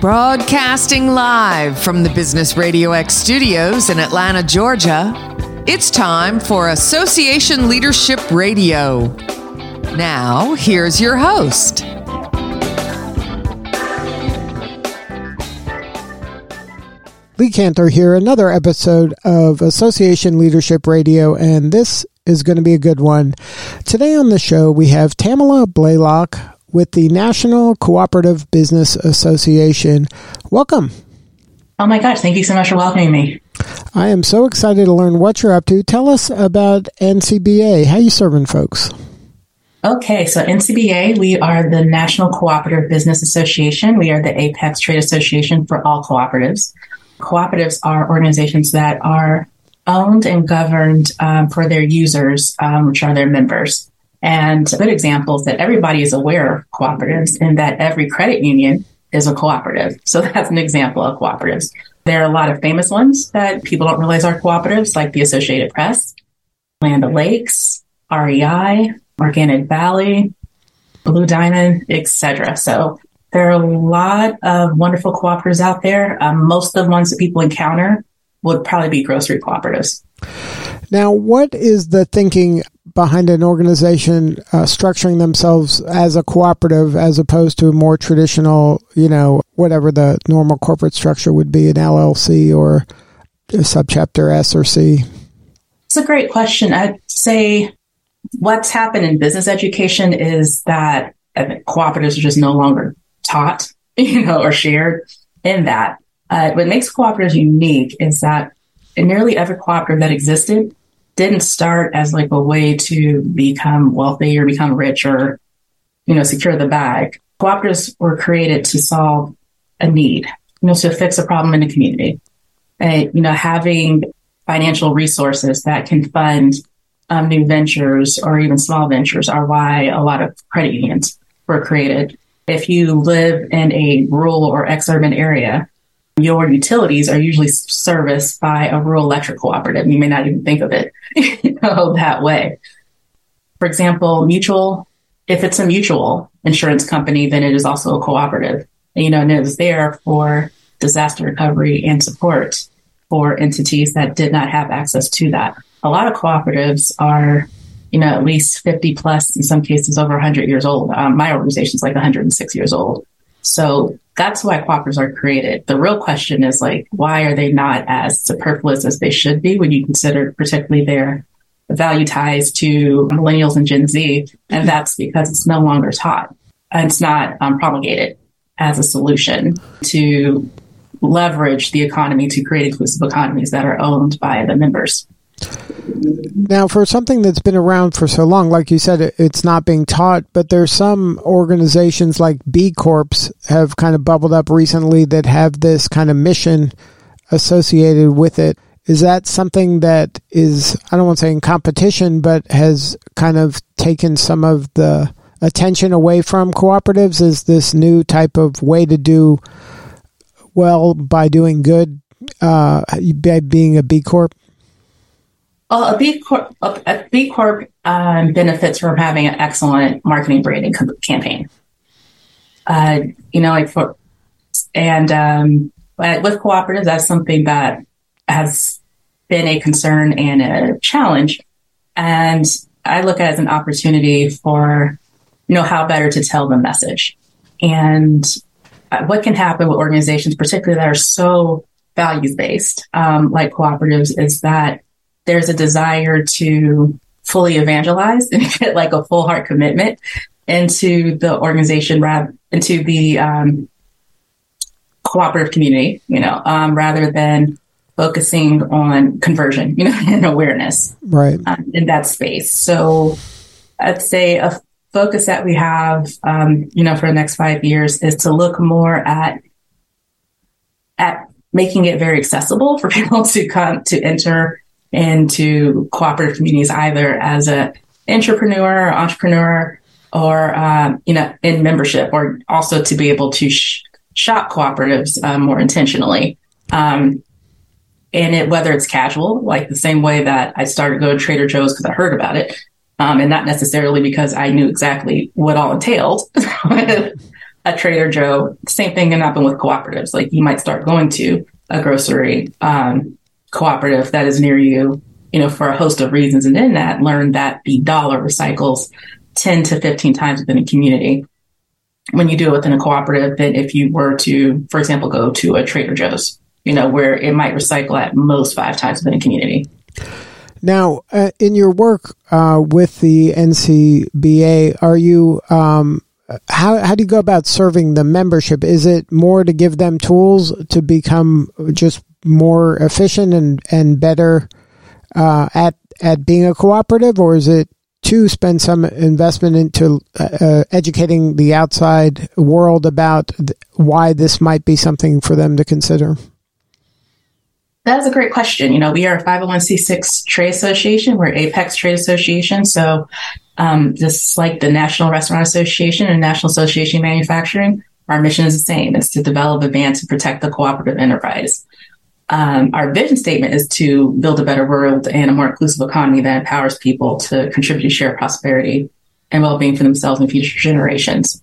Broadcasting live from the Business Radio X studios in Atlanta, Georgia, it's time for Association Leadership Radio. Now, here's your host. Lee Cantor here, another episode of Association Leadership Radio, and this is going to be a good one. Today on the show, we have Tamela Blalock with the National Cooperative Business Association. Welcome. Oh my gosh, thank you so much for welcoming me. I am so excited to learn what you're up to. Tell us about NCBA. How are you serving folks? Okay, so NCBA, we are the National Cooperative Business Association. We are the apex trade association for all cooperatives. Cooperatives are organizations that are owned and governed for their users, which are their members. And good examples that everybody is aware of cooperatives, and that every credit union is a cooperative. So that's an example of cooperatives. There are a lot of famous ones that people don't realize are cooperatives, like the Associated Press, Land O'Lakes, REI, Organic Valley, Blue Diamond, etc. So there are a lot of wonderful cooperatives out there. Most of the ones that people encounter would probably be grocery cooperatives. Now, what is the thinking behind an organization structuring themselves as a cooperative as opposed to a more traditional, whatever the normal corporate structure would be, an LLC or a subchapter S or C? It's a great question. I'd say what's happened in business education is that cooperatives are just no longer taught, or shared in that. What makes cooperatives unique is that in nearly every cooperative that existed, didn't start as like a way to become wealthy or become rich or, secure the bag. Cooperatives were created to solve a need, to fix a problem in the community. Having financial resources that can fund new ventures or even small ventures are why a lot of credit unions were created. If you live in a rural or ex-urban area, your utilities are usually serviced by a rural electric cooperative. You may not even think of it that way. For example, if it's a mutual insurance company, then it is also a cooperative, and it was there for disaster recovery and support for entities that did not have access to that. A lot of cooperatives are, at least 50 plus, in some cases over 100 years old. My organization is like 106 years old. So that's why cooperatives are created. The real question is why are they not as superfluous as they should be when you consider particularly their value ties to millennials and Gen Z? And that's because it's no longer taught. It's not promulgated as a solution to leverage the economy to create inclusive economies that are owned by the members. Now, for something that's been around for so long, like you said, it's not being taught, but there's some organizations like B Corps have kind of bubbled up recently that have this kind of mission associated with it. Is that something that is, I don't want to say in competition, but has kind of taken some of the attention away from cooperatives? Is this new type of way to do well by doing good by being a B Corp? Well, a B Corp benefits from having an excellent marketing branding campaign. With cooperatives, that's something that has been a concern and a challenge. And I look at it as an opportunity for, how better to tell the message. And what can happen with organizations, particularly that are so values-based, like cooperatives, is that there's a desire to fully evangelize and get a full heart commitment into the organization, into the cooperative community, rather than focusing on conversion, and awareness in that space. So I'd say a focus that we have, for the next 5 years is to look more at making it very accessible for people to come to enter into cooperative communities, either as an entrepreneur or, in membership, or also to be able to shop cooperatives more intentionally. Whether it's casual, like the same way that I started going to Trader Joe's because I heard about it, and not necessarily because I knew exactly what all entailed, at Trader Joe. Same thing can happen with cooperatives. Like you might start going to a grocery cooperative that is near you, you know, for a host of reasons. And in that, learn that the dollar recycles 10 to 15 times within a community when you do it within a cooperative than if you were to, for example, go to a Trader Joe's, you know, where it might recycle at most 5 times within a community. Now, in your work with the NCBA, are you how do you go about serving the membership? Is it more to give them tools to become just more efficient and better at being a cooperative, or is it to spend some investment into educating the outside world about why this might be something for them to consider? That's a great question. You know, we are a 501c6 trade association. We're Apex Trade Association. So just like the National Restaurant Association and National Association of Manufacturing, our mission is the same. It's to develop, advance, and protect the cooperative enterprise. Our vision statement is to build a better world and a more inclusive economy that empowers people to contribute to shared prosperity and well-being for themselves and future generations.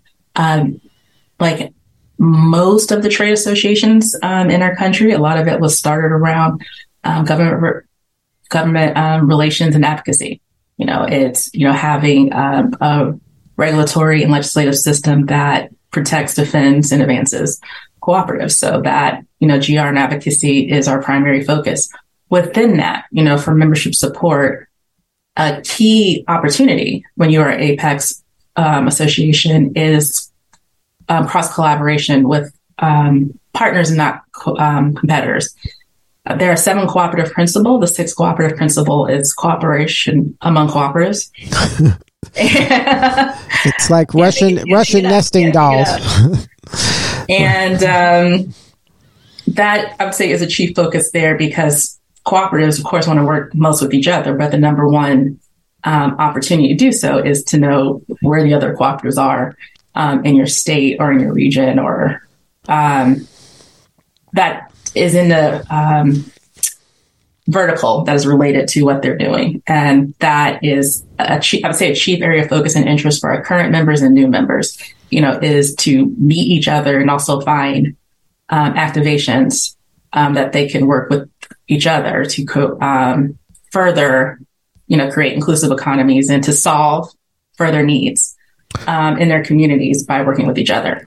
Like most of the trade associations in our country, a lot of it was started around government relations and advocacy. You know, it's, you know, having a regulatory and legislative system that protects, defends, and advances cooperatives. So that, you know, GR and advocacy is our primary focus. Within that, you know, for membership support, a key opportunity when you are an Apex association is cross collaboration with partners and not competitors. There are 7 cooperative principles. The 6th cooperative principle is cooperation among cooperatives. It's like Russian nesting dolls. Yeah. And that, I would say, is a chief focus there because cooperatives, of course, want to work most with each other. But the number one opportunity to do so is to know where the other cooperatives are in your state or in your region, or that is in the vertical that is related to what they're doing. And that is, I would say, a chief area of focus and interest for our current members and new members, you know, is to meet each other and also find activations that they can work with each other to further, you know, create inclusive economies and to solve further needs in their communities by working with each other.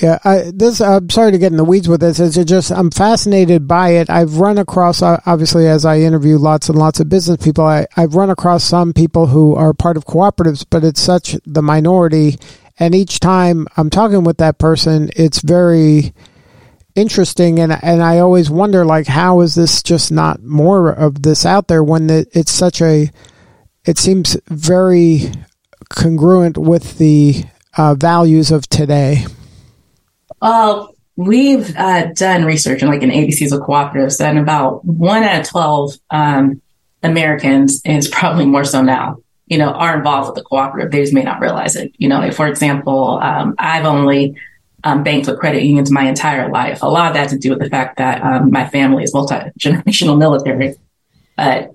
Yeah, I'm sorry to get in the weeds with this. It's just, I'm fascinated by it. I've run across, obviously, as I interview lots and lots of business people, I've run across some people who are part of cooperatives, but it's such the minority. And each time I'm talking with that person, it's very interesting. And I always wonder, like, how is this just not more of this out there when it's such a, it seems very congruent with the values of today? Well, we've done research in like in ABCs of cooperatives, and about 1 out of 12 Americans, and it's probably more so now, you know, are involved with the cooperative. They just may not realize it. You know, like, for example, I've only banked with credit unions my entire life. A lot of that to do with the fact that my family is multi-generational military. But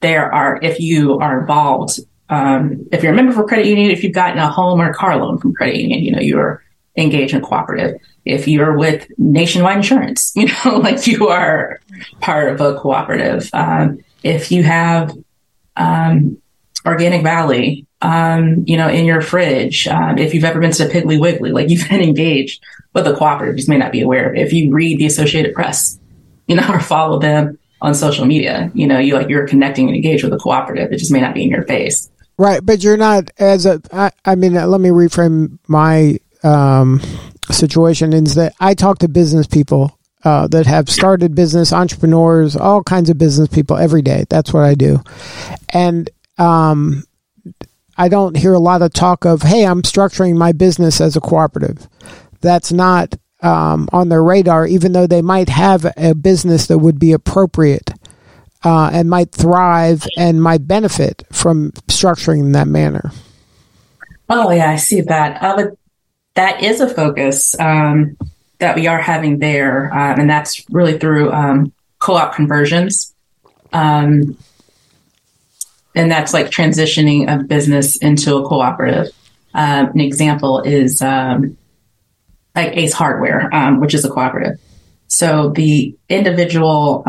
there are, if you are involved, if you're a member for credit union, if you've gotten a home or a car loan from credit union, you know, you're engaged in cooperative. If you're with Nationwide Insurance, you know, like, you are part of a cooperative. If you have Organic Valley, you know, in your fridge. If you've ever been to Piggly Wiggly, like, you've been engaged with a cooperative, you just may not be aware of it. If you read the Associated Press, you know, or follow them on social media, you know, you're connecting and engaged with a cooperative. It just may not be in your face. Right. But you're not as let me reframe my situation is that I talk to business people that have started business, entrepreneurs, all kinds of business people every day. That's what I do. And I don't hear a lot of talk of, hey, I'm structuring my business as a cooperative. That's not on their radar, even though they might have a business that would be appropriate and might thrive and might benefit from structuring in that manner. Oh, yeah, I see that. That is a focus that we are having there. And that's really through co-op conversions. And that's like transitioning a business into a cooperative. An example is like Ace Hardware, which is a cooperative. So the individual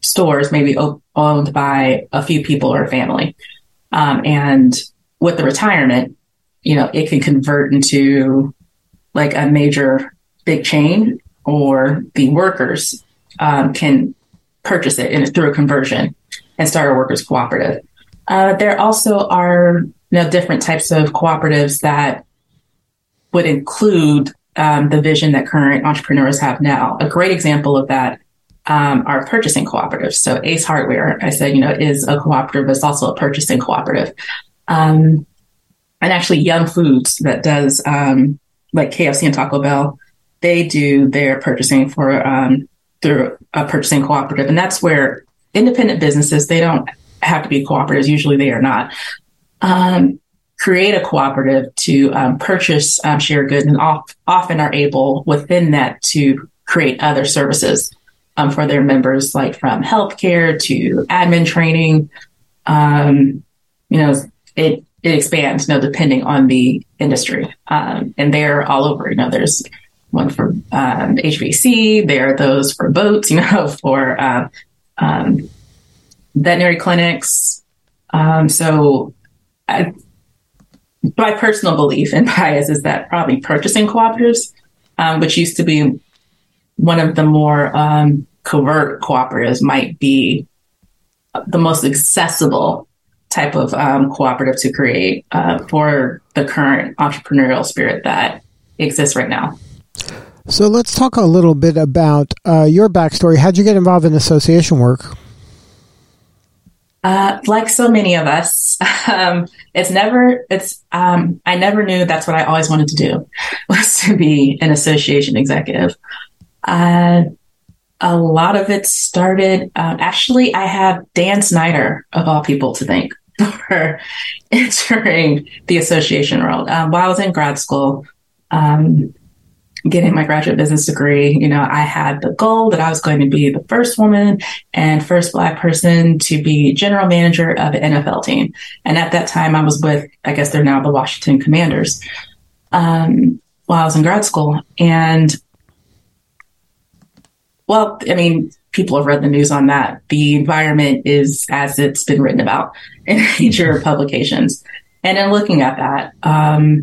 stores may be owned by a few people or a family. And with the retirement, you know, it can convert into like a major big chain, or the workers can purchase it through a conversion and start a workers' cooperative. There also are, you know, different types of cooperatives that would include the vision that current entrepreneurs have now. A great example of that are purchasing cooperatives. So Ace Hardware, I said, you know, is a cooperative, but it's also a purchasing cooperative. And actually Young Foods, that does like KFC and Taco Bell, they do their purchasing for through a purchasing cooperative. And that's where independent businesses, they don't have to be cooperatives. Usually they are not. Create a cooperative to purchase shared goods, and often are able within that to create other services for their members, like from healthcare to admin training. You know, it expands, you know, depending on the industry, and they're all over. You know, there's one for HVAC. There are those for boats. You know, for veterinary clinics. So. My personal belief and bias is that probably purchasing cooperatives, which used to be one of the more covert cooperatives, might be the most accessible type of cooperative to create for the current entrepreneurial spirit that exists right now. So let's talk a little bit about your backstory. How'd you get involved in association work? Like so many of us, I never knew that's what I always wanted to do, was to be an association executive. A lot of it started, actually, I have Dan Snyder, of all people, to thank for entering the association world. While I was in grad school, getting my graduate business degree, you know, I had the goal that I was going to be the first woman and first Black person to be general manager of an NFL team. And at that time I was with, I guess they're now the Washington Commanders, while I was in grad school. And well, I mean, people have read the news on that. The environment is as it's been written about in major publications. And in looking at that,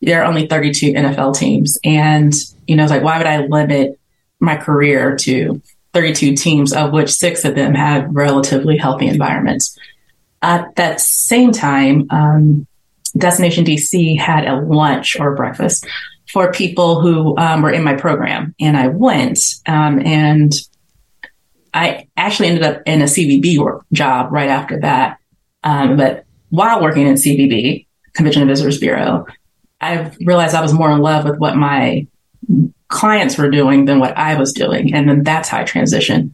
there are only 32 NFL teams. And, you know, it's like, why would I limit my career to 32 teams, of which 6 of them have relatively healthy environments? At that same time, Destination DC had a lunch or breakfast for people who were in my program. And I went and I actually ended up in a CVB job right after that. But while working in CVB, Convention and Visitors Bureau, I realized I was more in love with what my clients were doing than what I was doing. And then that's how I transitioned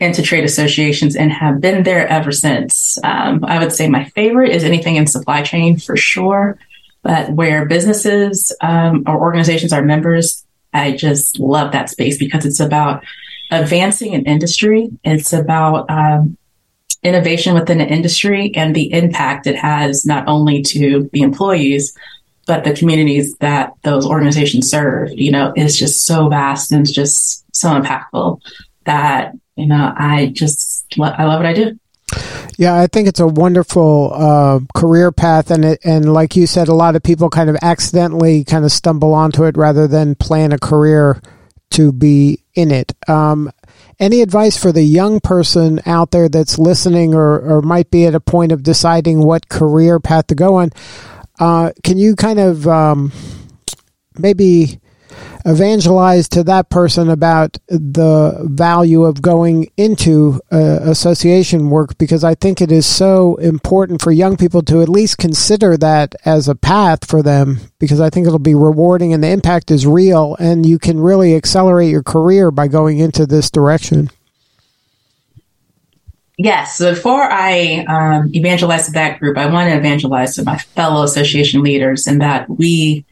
into trade associations and have been there ever since. I would say my favorite is anything in supply chain for sure, but where businesses or organizations are members, I just love that space because it's about advancing an industry. It's about innovation within an industry and the impact it has not only to the employees, but the communities that those organizations serve, you know, is just so vast and just so impactful that, you know, I love what I do. Yeah, I think it's a wonderful career path. And like you said, a lot of people kind of accidentally kind of stumble onto it rather than plan a career to be in it. Any advice for the young person out there that's listening or might be at a point of deciding what career path to go on? Can you kind of maybe evangelize to that person about the value of going into association work? Because I think it is so important for young people to at least consider that as a path for them, because I think it'll be rewarding and the impact is real, and you can really accelerate your career by going into this direction. Yes. So before I evangelize to that group, I want to evangelize to my fellow association leaders, and that we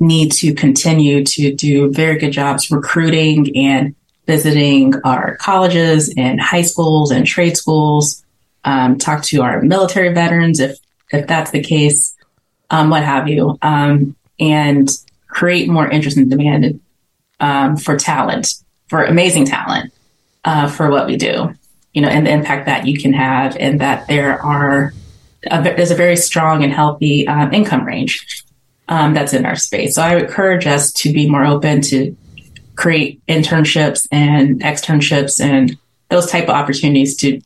need to continue to do very good jobs recruiting and visiting our colleges and high schools and trade schools. Talk to our military veterans if that's the case. what have you, and create more interest and demand for talent, for amazing talent, for what we do, you know, and the impact that you can have, and that there's a very strong and healthy income range that's in our space. So I would encourage us to be more open to create internships and externships and those type of opportunities to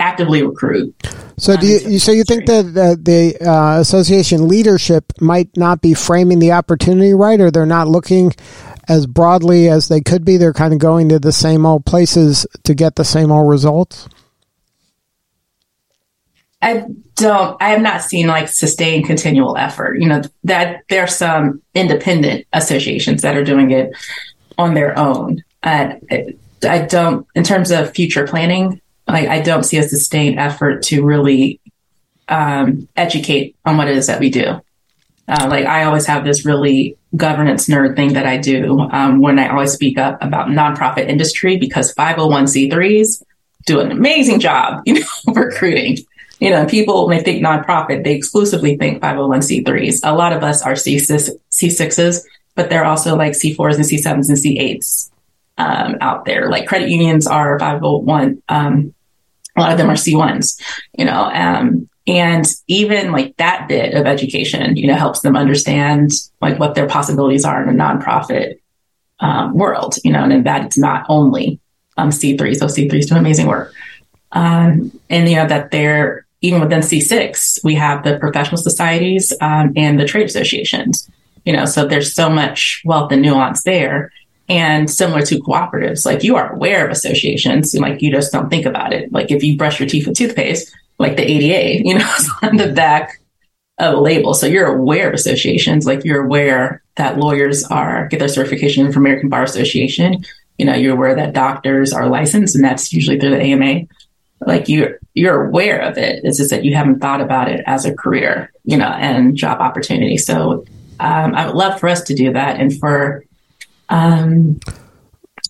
actively recruit. So you think that the association leadership might not be framing the opportunity right, or they're not looking as broadly as they could be? They're kind of going to the same old places to get the same old results? I have not seen like sustained continual effort. You know, that there's some independent associations that are doing it on their own. I don't, in terms of future planning, like I don't see a sustained effort to really educate on what it is that we do. Like I always have this really governance nerd thing that I do when I always speak up about nonprofit industry, because 501c3s do an amazing job, you know, recruiting. You know, people, when they think nonprofit, they exclusively think 501c3s. A lot of us are C6s, but they're also like C4s and C7s and C8s out there. Like credit unions are 501. A lot of them are C1s, you know, and even like that bit of education, you know, helps them understand like what their possibilities are in a nonprofit world, you know, and that it's not only C3s. So C3s do amazing work. And, you know, that they're even within C6, we have the professional societies and the trade associations, you know, so there's so much wealth and nuance there. And similar to cooperatives, like you are aware of associations, and like you just don't think about it. Like if you brush your teeth with toothpaste, like the ADA, you know, it's on the back of a label. So you're aware of associations, like you're aware that lawyers get their certification from American Bar Association. You know, you're aware that doctors are licensed, and that's usually through the AMA. Like you're aware of it. It's just that you haven't thought about it as a career, you know, and job opportunity. So I would love for us to do that. And for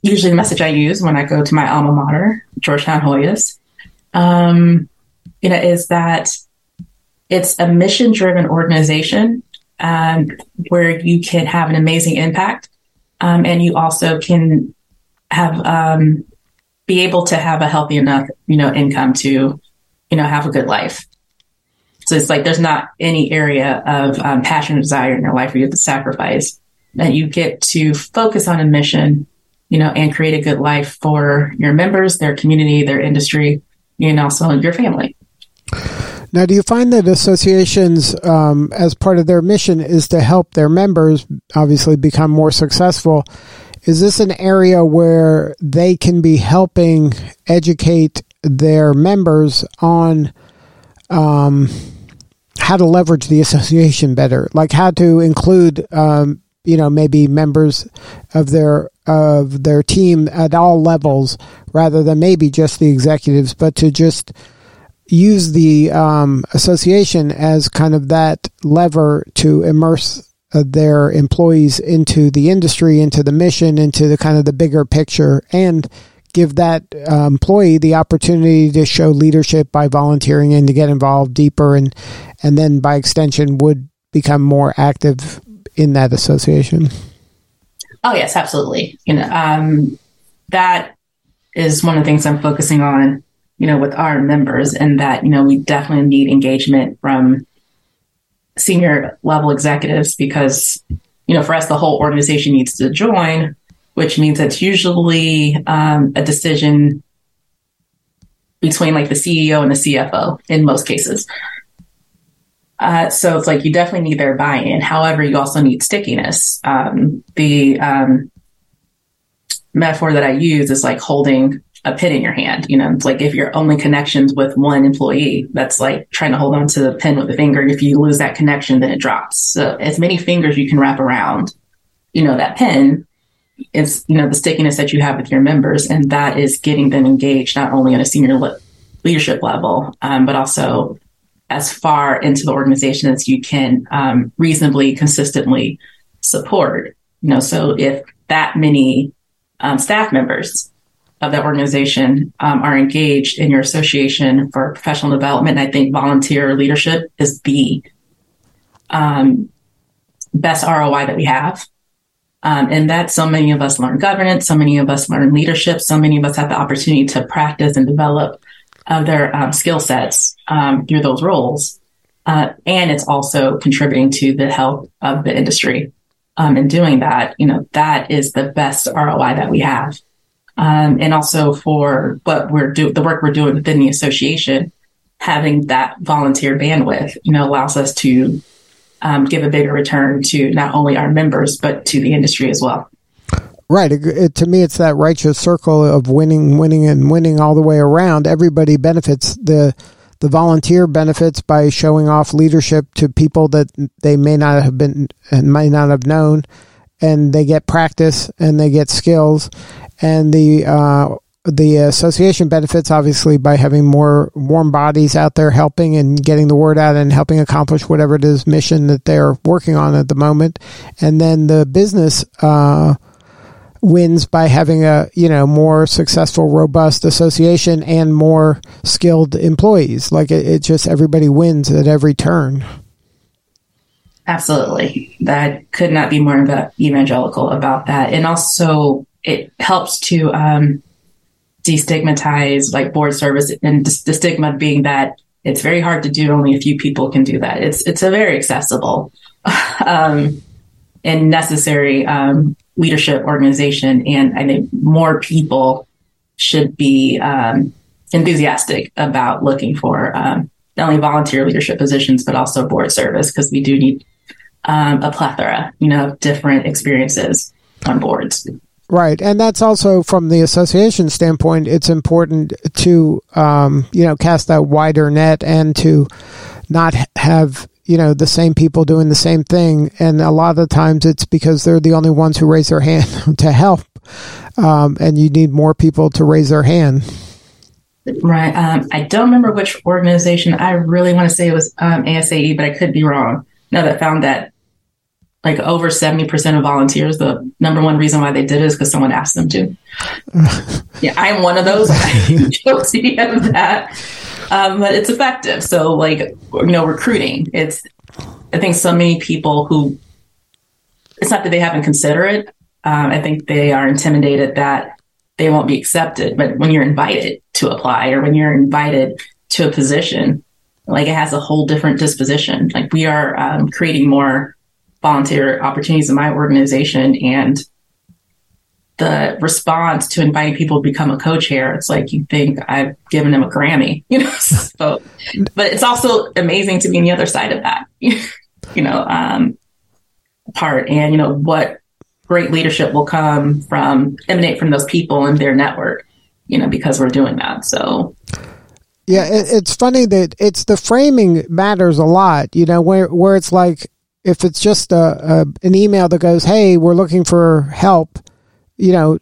usually the message I use when I go to my alma mater, Georgetown Hoyas, you know, is that it's a mission-driven organization where you can have an amazing impact, and you also can have be able to have a healthy enough, you know, income to, you know, have a good life. So it's like, there's not any area of passion or desire in your life where you have to sacrifice, that you get to focus on a mission, you know, and create a good life for your members, their community, their industry, and also your family. Now, do you find that associations, as part of their mission, is to help their members obviously become more successful? Is this an area where they can be helping educate their members on how to leverage the association better, like how to include, you know, maybe members of their team at all levels, rather than maybe just the executives, but to just use the association as kind of that lever to immerse their employees into the industry, into the mission, into the kind of the bigger picture, and give that employee the opportunity to show leadership by volunteering and to get involved deeper, and then by extension would become more active in that association. Oh yes, absolutely. You know, that is one of the things I'm focusing on, you know, with our members, and that, you know, we definitely need engagement from senior level executives, because, you know, for us, the whole organization needs to join, which means it's usually a decision between like the CEO and the CFO in most cases. So it's like, you definitely need their buy-in. However, you also need stickiness. The metaphor that I use is like holding a pin in your hand. You know, it's like if your only connections with one employee, that's like trying to hold on to the pin with a finger. If you lose that connection, then it drops. So as many fingers you can wrap around, you know, that pin, it's, you know, the stickiness that you have with your members. And that is getting them engaged, not only on a senior leadership level, but also as far into the organization as you can reasonably, consistently support. You know, so if that many staff members of that organization are engaged in your association for professional development. And I think volunteer leadership is the best ROI that we have. And that so many of us learn governance, so many of us learn leadership, so many of us have the opportunity to practice and develop other skill sets through those roles. And it's also contributing to the health of the industry. In doing that, you know, that is the best ROI that we have. And also for what we're doing, the work we're doing within the association, having that volunteer bandwidth, you know, allows us to give a bigger return to not only our members, but to the industry as well. Right. It, to me, it's that righteous circle of winning all the way around. Everybody benefits. The volunteer benefits by showing off leadership to people that they may not have been and might not have known, and they get practice and they get skills. And the association benefits, obviously, by having more warm bodies out there helping and getting the word out and helping accomplish whatever it is mission that they're working on at the moment. And then the business wins by having a, you know, more successful, robust association and more skilled employees. Like it just, everybody wins at every turn. Absolutely. That could not be more evangelical about that. And also it helps to destigmatize like board service, and the stigma being that it's very hard to do. Only a few people can do that. It's a very accessible and necessary leadership organization. And I think more people should be enthusiastic about looking for not only volunteer leadership positions, but also board service, because we do need a plethora, you know, of different experiences on boards. Right. And that's also from the association standpoint, it's important to, you know, cast that wider net and to not have, you know, the same people doing the same thing. And a lot of times it's because they're the only ones who raise their hand to help. And you need more people to raise their hand. Right. I don't remember which organization. I really want to say it was ASAE, but I could be wrong. No, that found that like over 70% of volunteers, the number one reason why they did it is because someone asked them to. Yeah, I'm one of those. I'm guilty of that. But it's effective. So like, you know, recruiting, it's, I think so many people who, it's not that they haven't considered it. I think they are intimidated that they won't be accepted. But when you're invited to apply, or when you're invited to a position, like it has a whole different disposition. Like we are creating more volunteer opportunities in my organization, and the response to inviting people to become a co-chair, it's like you think I've given them a Grammy, you know. So, but it's also amazing to be on the other side of that, you know, part, and you know what great leadership will come from emanate from those people and their network, you know, because we're doing that. So. Yeah, it's funny that it's the framing matters a lot, you know, where it's like, if it's just an email that goes, hey, we're looking for help, you know,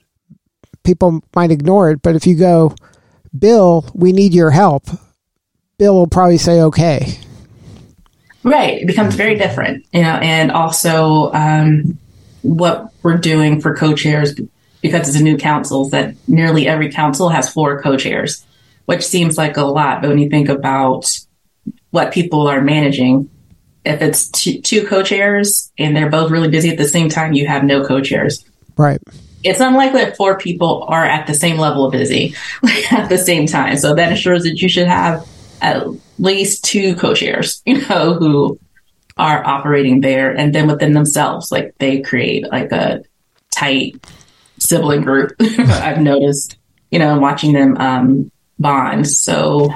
people might ignore it. But if you go, Bill, we need your help, Bill will probably say, okay. Right. It becomes very different, you know, and also what we're doing for co-chairs, because it's a new council, that nearly every council has 4 co-chairs, which seems like a lot. But when you think about what people are managing, if it's two co-chairs and they're both really busy at the same time, you have no co-chairs. Right. It's unlikely that 4 people are at the same level of busy at the same time. So that ensures that you should have at least 2 co-chairs, you know, who are operating there. And then within themselves, like they create like a tight sibling group. I've noticed, you know, watching them bond. So,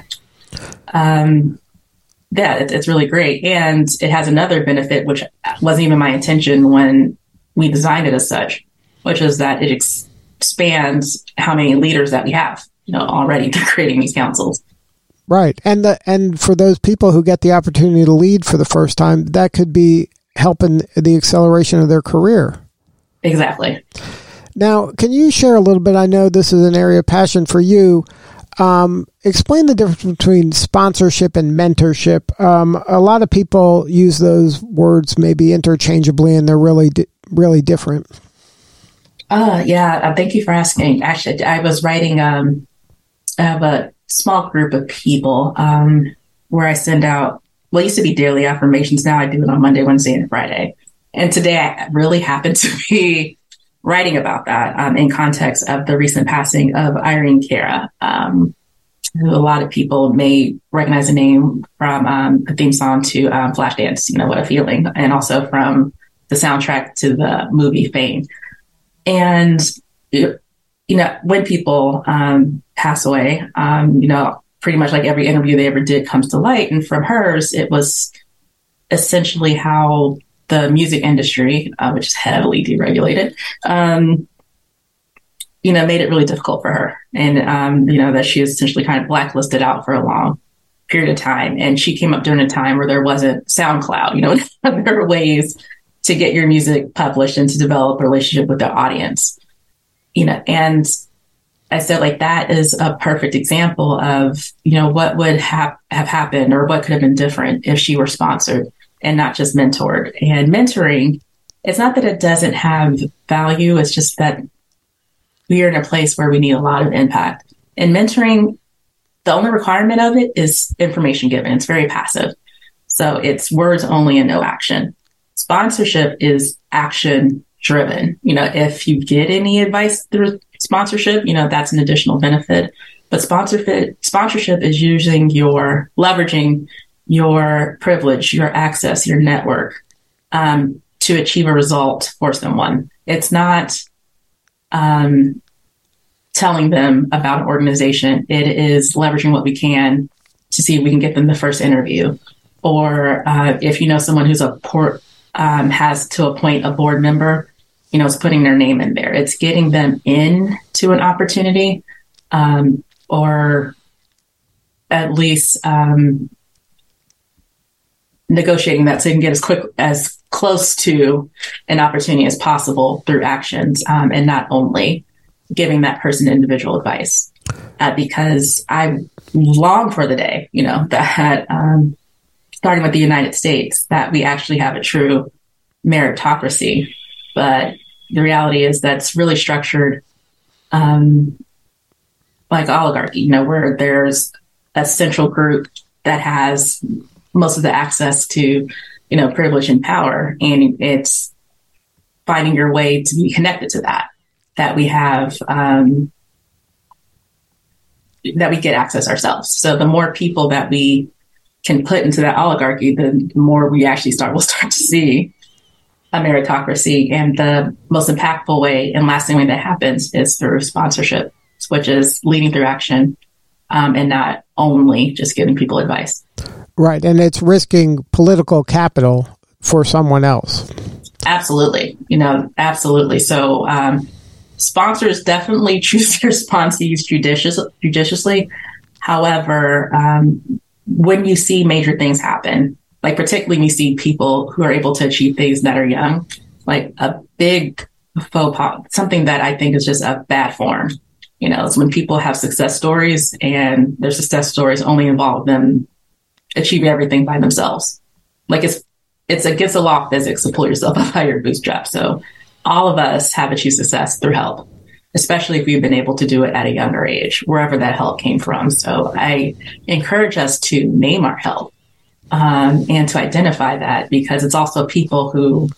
yeah, it's really great. And it has another benefit, which wasn't even my intention when we designed it as such, which is that it expands how many leaders that we have, you know, already through creating these councils. Right. And for those people who get the opportunity to lead for the first time, that could be helping the acceleration of their career. Exactly. Now, can you share a little bit? I know this is an area of passion for you. Explain the difference between sponsorship and mentorship. A lot of people use those words maybe interchangeably, and they're really different. Yeah. Thank you for asking. Actually, I was writing, I have a small group of people, where I send out well, it used to be daily affirmations. Now I do it on Monday, Wednesday, and Friday. And today I really happened to be writing about that in context of the recent passing of Irene Cara, who a lot of people may recognize the name from the theme song to Flashdance, You Know What a Feeling, and also from the soundtrack to the movie Fame. And, you know, when people pass away, you know, pretty much like every interview they ever did comes to light. And from hers, it was essentially how the music industry, which is heavily deregulated, you know, made it really difficult for her. And, you know, that she was essentially kind of blacklisted out for a long period of time. And she came up during a time where there wasn't SoundCloud, you know, there were ways to get your music published and to develop a relationship with the audience, you know. And I said, like, that is a perfect example of, you know, what would have happened or what could have been different if she were sponsored and not just mentored. And mentoring, it's not that it doesn't have value. It's just that we are in a place where we need a lot of impact. And mentoring, the only requirement of it is information given. It's very passive. So it's words only and no action. Sponsorship is action driven. You know, if you get any advice through sponsorship, you know, that's an additional benefit. But sponsorship is using your, leveraging your privilege, your access, your network to achieve a result for someone. It's not telling them about an organization. It is leveraging what we can to see if we can get them the first interview, or if you know someone who's has to appoint a board member, you know, it's putting their name in there. It's getting them in to an opportunity, or at least negotiating that so you can get as close to an opportunity as possible through actions, and not only giving that person individual advice, because I long for the day, you know, that starting with the United States, that we actually have a true meritocracy. But the reality is that's really structured like oligarchy, you know, where there's a central group that has most of the access to, you know, privilege and power. And it's finding your way to be connected to that, that we have, that we get access ourselves. So the more people that we can put into that oligarchy, the more we'll start to see a meritocracy. And the most impactful way and lasting way that happens is through sponsorship, which is leading through action, and not only just giving people advice. Right. And it's risking political capital for someone else. Absolutely. You know, absolutely. So sponsors definitely choose their sponsees judiciously. However, when you see major things happen, like particularly when you see people who are able to achieve things that are young, like a big faux pas, something that I think is just a bad form, you know, it's when people have success stories and their success stories only involve them achieve everything by themselves. Like it's against the law of physics to pull yourself up by your bootstrap. So all of us have achieved success through help, especially if we've been able to do it at a younger age, wherever that help came from. So I encourage us to name our help and to identify that, because it's also people who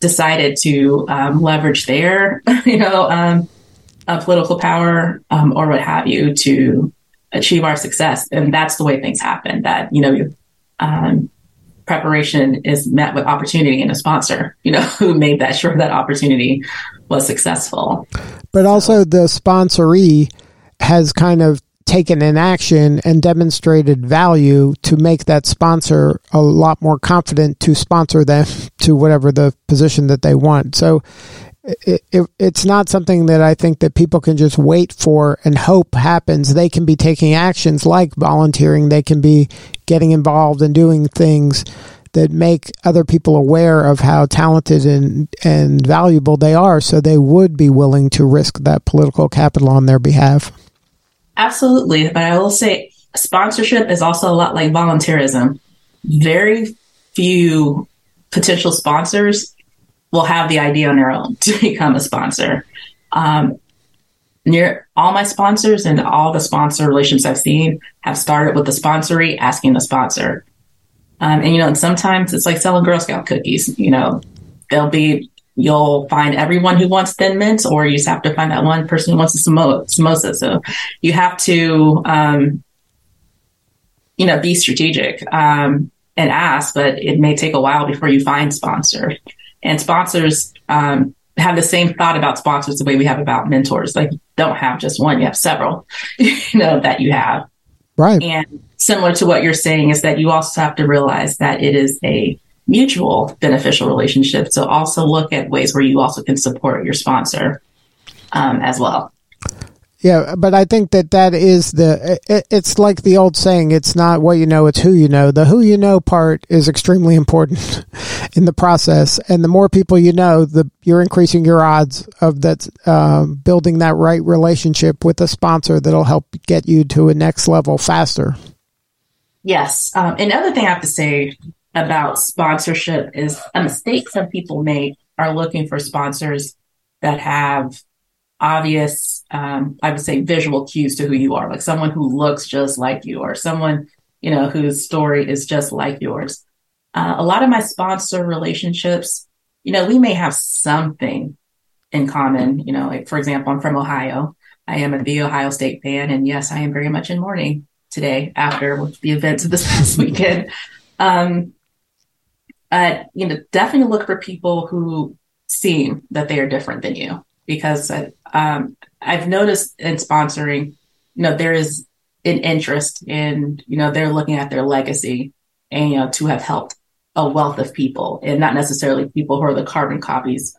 decided to leverage their, you know, political power or what have you to achieve our success. And that's the way things happen, that, you know, preparation is met with opportunity and a sponsor, you know, who made that sure that opportunity was successful. But also the sponsoree has kind of taken an action and demonstrated value to make that sponsor a lot more confident to sponsor them to whatever the position that they want. So It's not something that I think that people can just wait for and hope happens. They can be taking actions like volunteering. They can be getting involved and doing things that make other people aware of how talented and valuable they are, so they would be willing to risk that political capital on their behalf. Absolutely. But I will say sponsorship is also a lot like volunteerism. Very few potential sponsors will have the idea on their own to become a sponsor. Near all my sponsors and all the sponsor relationships I've seen have started with the sponsoree asking the sponsor. And sometimes it's like selling Girl Scout cookies. You'll find everyone who wants Thin Mints, or you just have to find that one person who wants a samosa. So you have to, be strategic and ask, but it may take a while before you find sponsor. And sponsors have the same thought about sponsors the way we have about mentors. Like, you don't have just one, you have several, that you have. Right. And similar to what you're saying is that you also have to realize that it is a mutual beneficial relationship. So also look at ways where you also can support your sponsor as well. Yeah, but I think that is it's like the old saying, it's not what you know, it's who you know. The who you know part is extremely important in the process. And the more people you know, you're increasing your odds of that building that right relationship with a sponsor that'll help get you to a next level faster. Yes. Another thing I have to say about sponsorship is a mistake some people make are looking for sponsors that have obvious, I would say, visual cues to who you are, like someone who looks just like you or someone, whose story is just like yours. A lot of my sponsor relationships, we may have something in common. Like, for example, I'm from Ohio. I am the Ohio State fan. And yes, I am very much in mourning today after the events of this past weekend. Definitely look for people who seem that they are different than you, because I've noticed in sponsoring, there is an interest in, they're looking at their legacy and, to have helped a wealth of people, and not necessarily people who are the carbon copies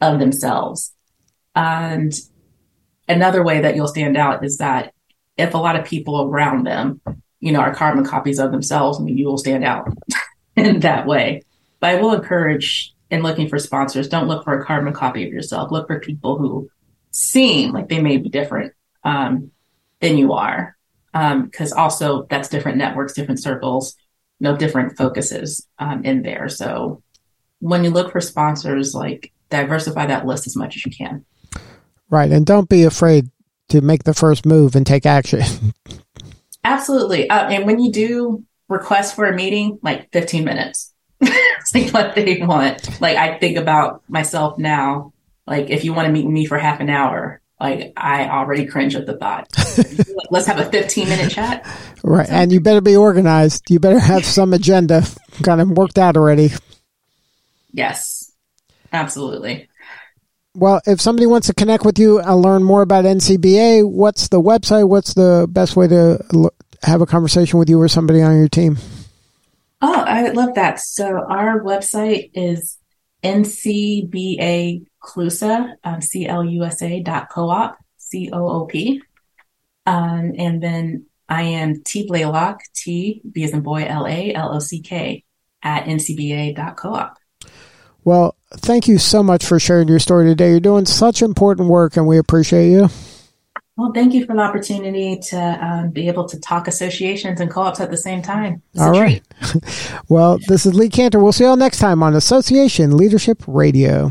of themselves. And another way that you'll stand out is that if a lot of people around them, are carbon copies of themselves, you will stand out in that way. But I will encourage, in looking for sponsors, don't look for a carbon copy of yourself. Look for people who seem like they may be different than you are. Because also that's different networks, different circles, different focuses in there. So when you look for sponsors, like, diversify that list as much as you can. Right. And don't be afraid to make the first move and take action. Absolutely. And when you do request for a meeting, like 15 minutes. It's like what they want. Like, I think about myself now, like, if you want to meet me for half an hour, like, I already cringe at the thought. Let's have a 15-minute chat. Right. So, and you better be organized. You better have some agenda kind of worked out already. Yes, absolutely. Well, if somebody wants to connect with you and learn more about NCBA, what's the website? What's the best way to have a conversation with you or somebody on your team? Oh, I would love that. So our website is NCBA CLUSA, CLUSA.coop, COOP. And then I am T Blalock, T, B as in boy, LALOCK at NCBA.coop. Well, thank you so much for sharing your story today. You're doing such important work, and we appreciate you. Well, thank you for the opportunity to be able to talk associations and co-ops at the same time. It's all right. Well, this is Lee Cantor. We'll see you all next time on Association Leadership Radio.